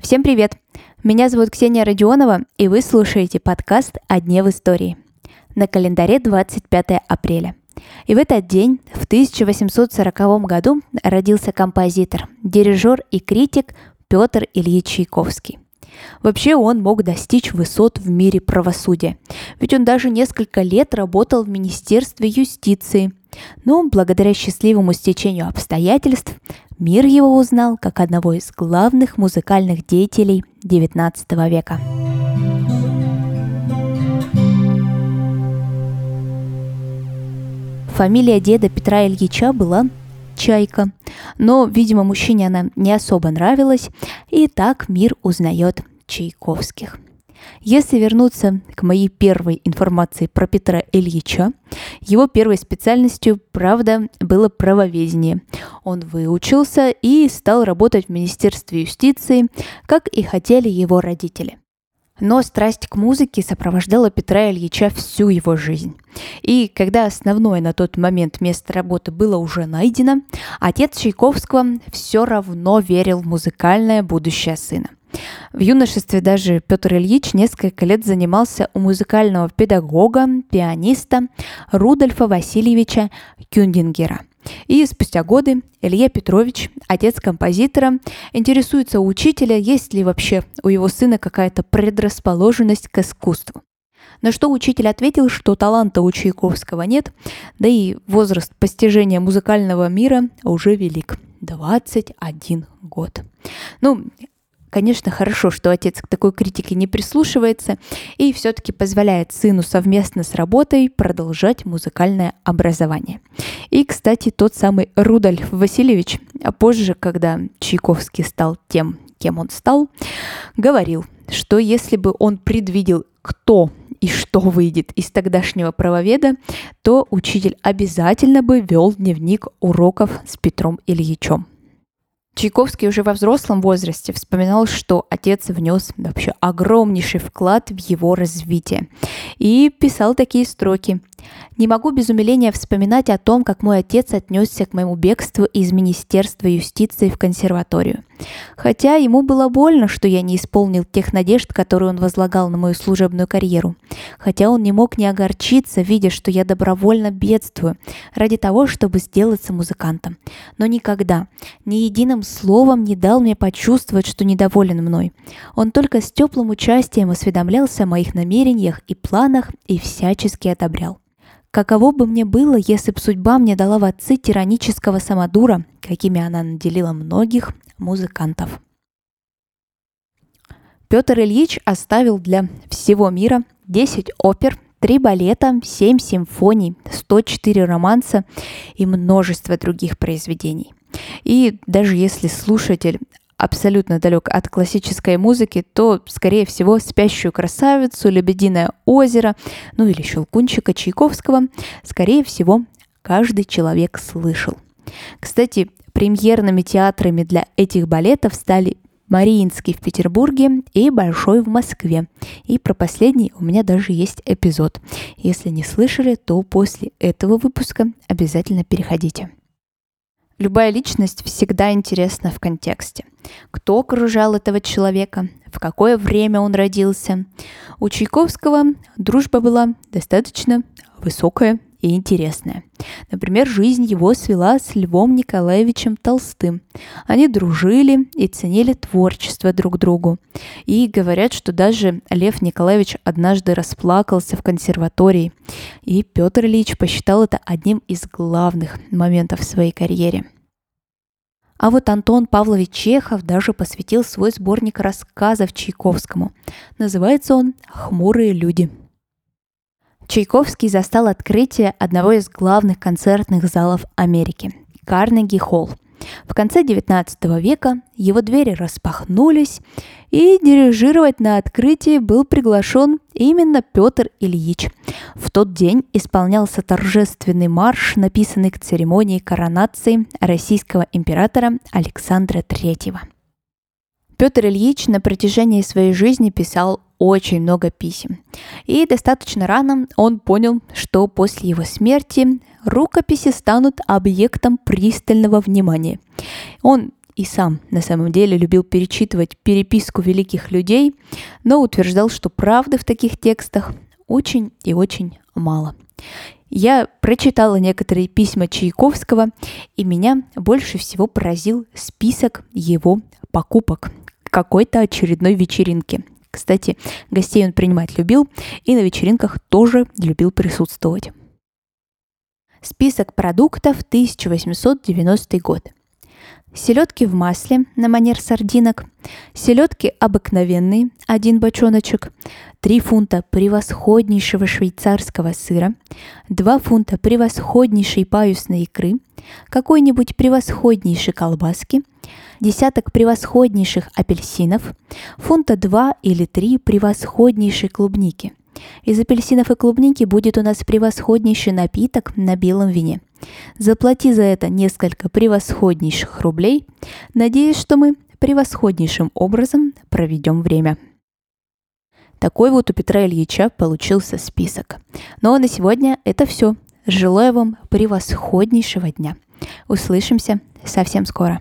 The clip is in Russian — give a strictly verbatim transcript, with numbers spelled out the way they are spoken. Всем привет! Меня зовут Ксения Родионова, и вы слушаете подкаст «О дне в истории». На календаре двадцать пятое апреля. И в этот день, в тысяча восемьсот сороковом году, родился композитор, дирижер и критик Петр Ильич Чайковский. Вообще он мог достичь высот в мире правосудия, ведь он даже несколько лет работал в Министерстве юстиции. Но благодаря счастливому стечению обстоятельств мир его узнал как одного из главных музыкальных деятелей девятнадцатого века. Фамилия деда Петра Ильича была Чайка, но, видимо, мужчине она не особо нравилась, и так мир узнает Чайковских. Если вернуться к моей первой информации про Петра Ильича, его первой специальностью, правда, было правоведение. Он выучился и стал работать в Министерстве юстиции, как и хотели его родители. Но страсть к музыке сопровождала Петра Ильича всю его жизнь. И когда основное на тот момент место работы было уже найдено, отец Чайковского все равно верил в музыкальное будущее сына. В юношестве даже Петр Ильич несколько лет занимался у музыкального педагога, пианиста Рудольфа Васильевича Кюндингера. И спустя годы Илья Петрович, отец композитора, интересуется у учителя, есть ли вообще у его сына какая-то предрасположенность к искусству. На что учитель ответил, что таланта у Чайковского нет, да и возраст постижения музыкального мира уже велик – двадцать один год. Ну, конечно, хорошо, что отец к такой критике не прислушивается и все-таки позволяет сыну совместно с работой продолжать музыкальное образование. И, кстати, тот самый Рудольф Васильевич, а позже, когда Чайковский стал тем, кем он стал, говорил, что если бы он предвидел, кто и что выйдет из тогдашнего правоведа, то учитель обязательно бы вел дневник уроков с Петром Ильичем. Чайковский уже во взрослом возрасте вспоминал, что отец внес вообще огромнейший вклад в его развитие. И писал такие строки. «Не могу без умиления вспоминать о том, как мой отец отнесся к моему бегству из Министерства юстиции в консерваторию. Хотя ему было больно, что я не исполнил тех надежд, которые он возлагал на мою служебную карьеру. Хотя он не мог не огорчиться, видя, что я добровольно бедствую ради того, чтобы сделаться музыкантом. Но никогда, ни единым словом не дал мне почувствовать, что недоволен мной. Он только с теплым участием осведомлялся о моих намерениях и планах и всячески одобрял. Каково бы мне было, если б судьба мне дала в отцы тиранического самодура, какими она наделила многих музыкантов». Петр Ильич оставил для всего мира десять опер, три балета, семь симфоний, сто четыре романса и множество других произведений. И даже если слушатель абсолютно далек от классической музыки, то, скорее всего, «Спящую красавицу», «Лебединое озеро», ну или «Щелкунчика» Чайковского, скорее всего, каждый человек слышал. Кстати, премьерными театрами для этих балетов стали Мариинский в Петербурге и Большой в Москве. И про последний у меня даже есть эпизод. Если не слышали, то после этого выпуска обязательно переходите. Любая личность всегда интересна в контексте. Кто окружал этого человека, в какое время он родился. У Чайковского дружба была достаточно высокая и интересная. Например, жизнь его свела с Львом Николаевичем Толстым. Они дружили и ценили творчество друг другу. И говорят, что даже Лев Николаевич однажды расплакался в консерватории. И Петр Ильич посчитал это одним из главных моментов в своей карьере. А вот Антон Павлович Чехов даже посвятил свой сборник рассказов Чайковскому. Называется он «Хмурые люди». Чайковский застал открытие одного из главных концертных залов Америки – Карнеги-холл. В конце девятнадцатого века его двери распахнулись, и дирижировать на открытии был приглашен именно Петр Ильич. В тот день исполнялся торжественный марш, написанный к церемонии коронации российского императора Александра третьего. Петр Ильич на протяжении своей жизни писал очень много писем. И достаточно рано он понял, что после его смерти рукописи станут объектом пристального внимания. Он и сам на самом деле любил перечитывать переписку великих людей, но утверждал, что правды в таких текстах очень и очень мало. Я прочитала некоторые письма Чайковского, и меня больше всего поразил список его покупок к какой-то очередной вечеринке. Кстати, гостей он принимать любил и на вечеринках тоже любил присутствовать. Список продуктов, тысяча восемьсот девяностый год. Селедки в масле на манер сардинок, селедки обыкновенные, один бочоночек, три фунта превосходнейшего швейцарского сыра, два фунта превосходнейшей паюсной икры, какой-нибудь превосходнейшей колбаски, десяток превосходнейших апельсинов, фунта два или три превосходнейшей клубники. Из апельсинов и клубники будет у нас превосходнейший напиток на белом вине. Заплати за это несколько превосходнейших рублей. Надеюсь, что мы превосходнейшим образом проведем время. Такой вот у Петра Ильича получился список. Ну а на сегодня это все. Желаю вам превосходнейшего дня. Услышимся совсем скоро.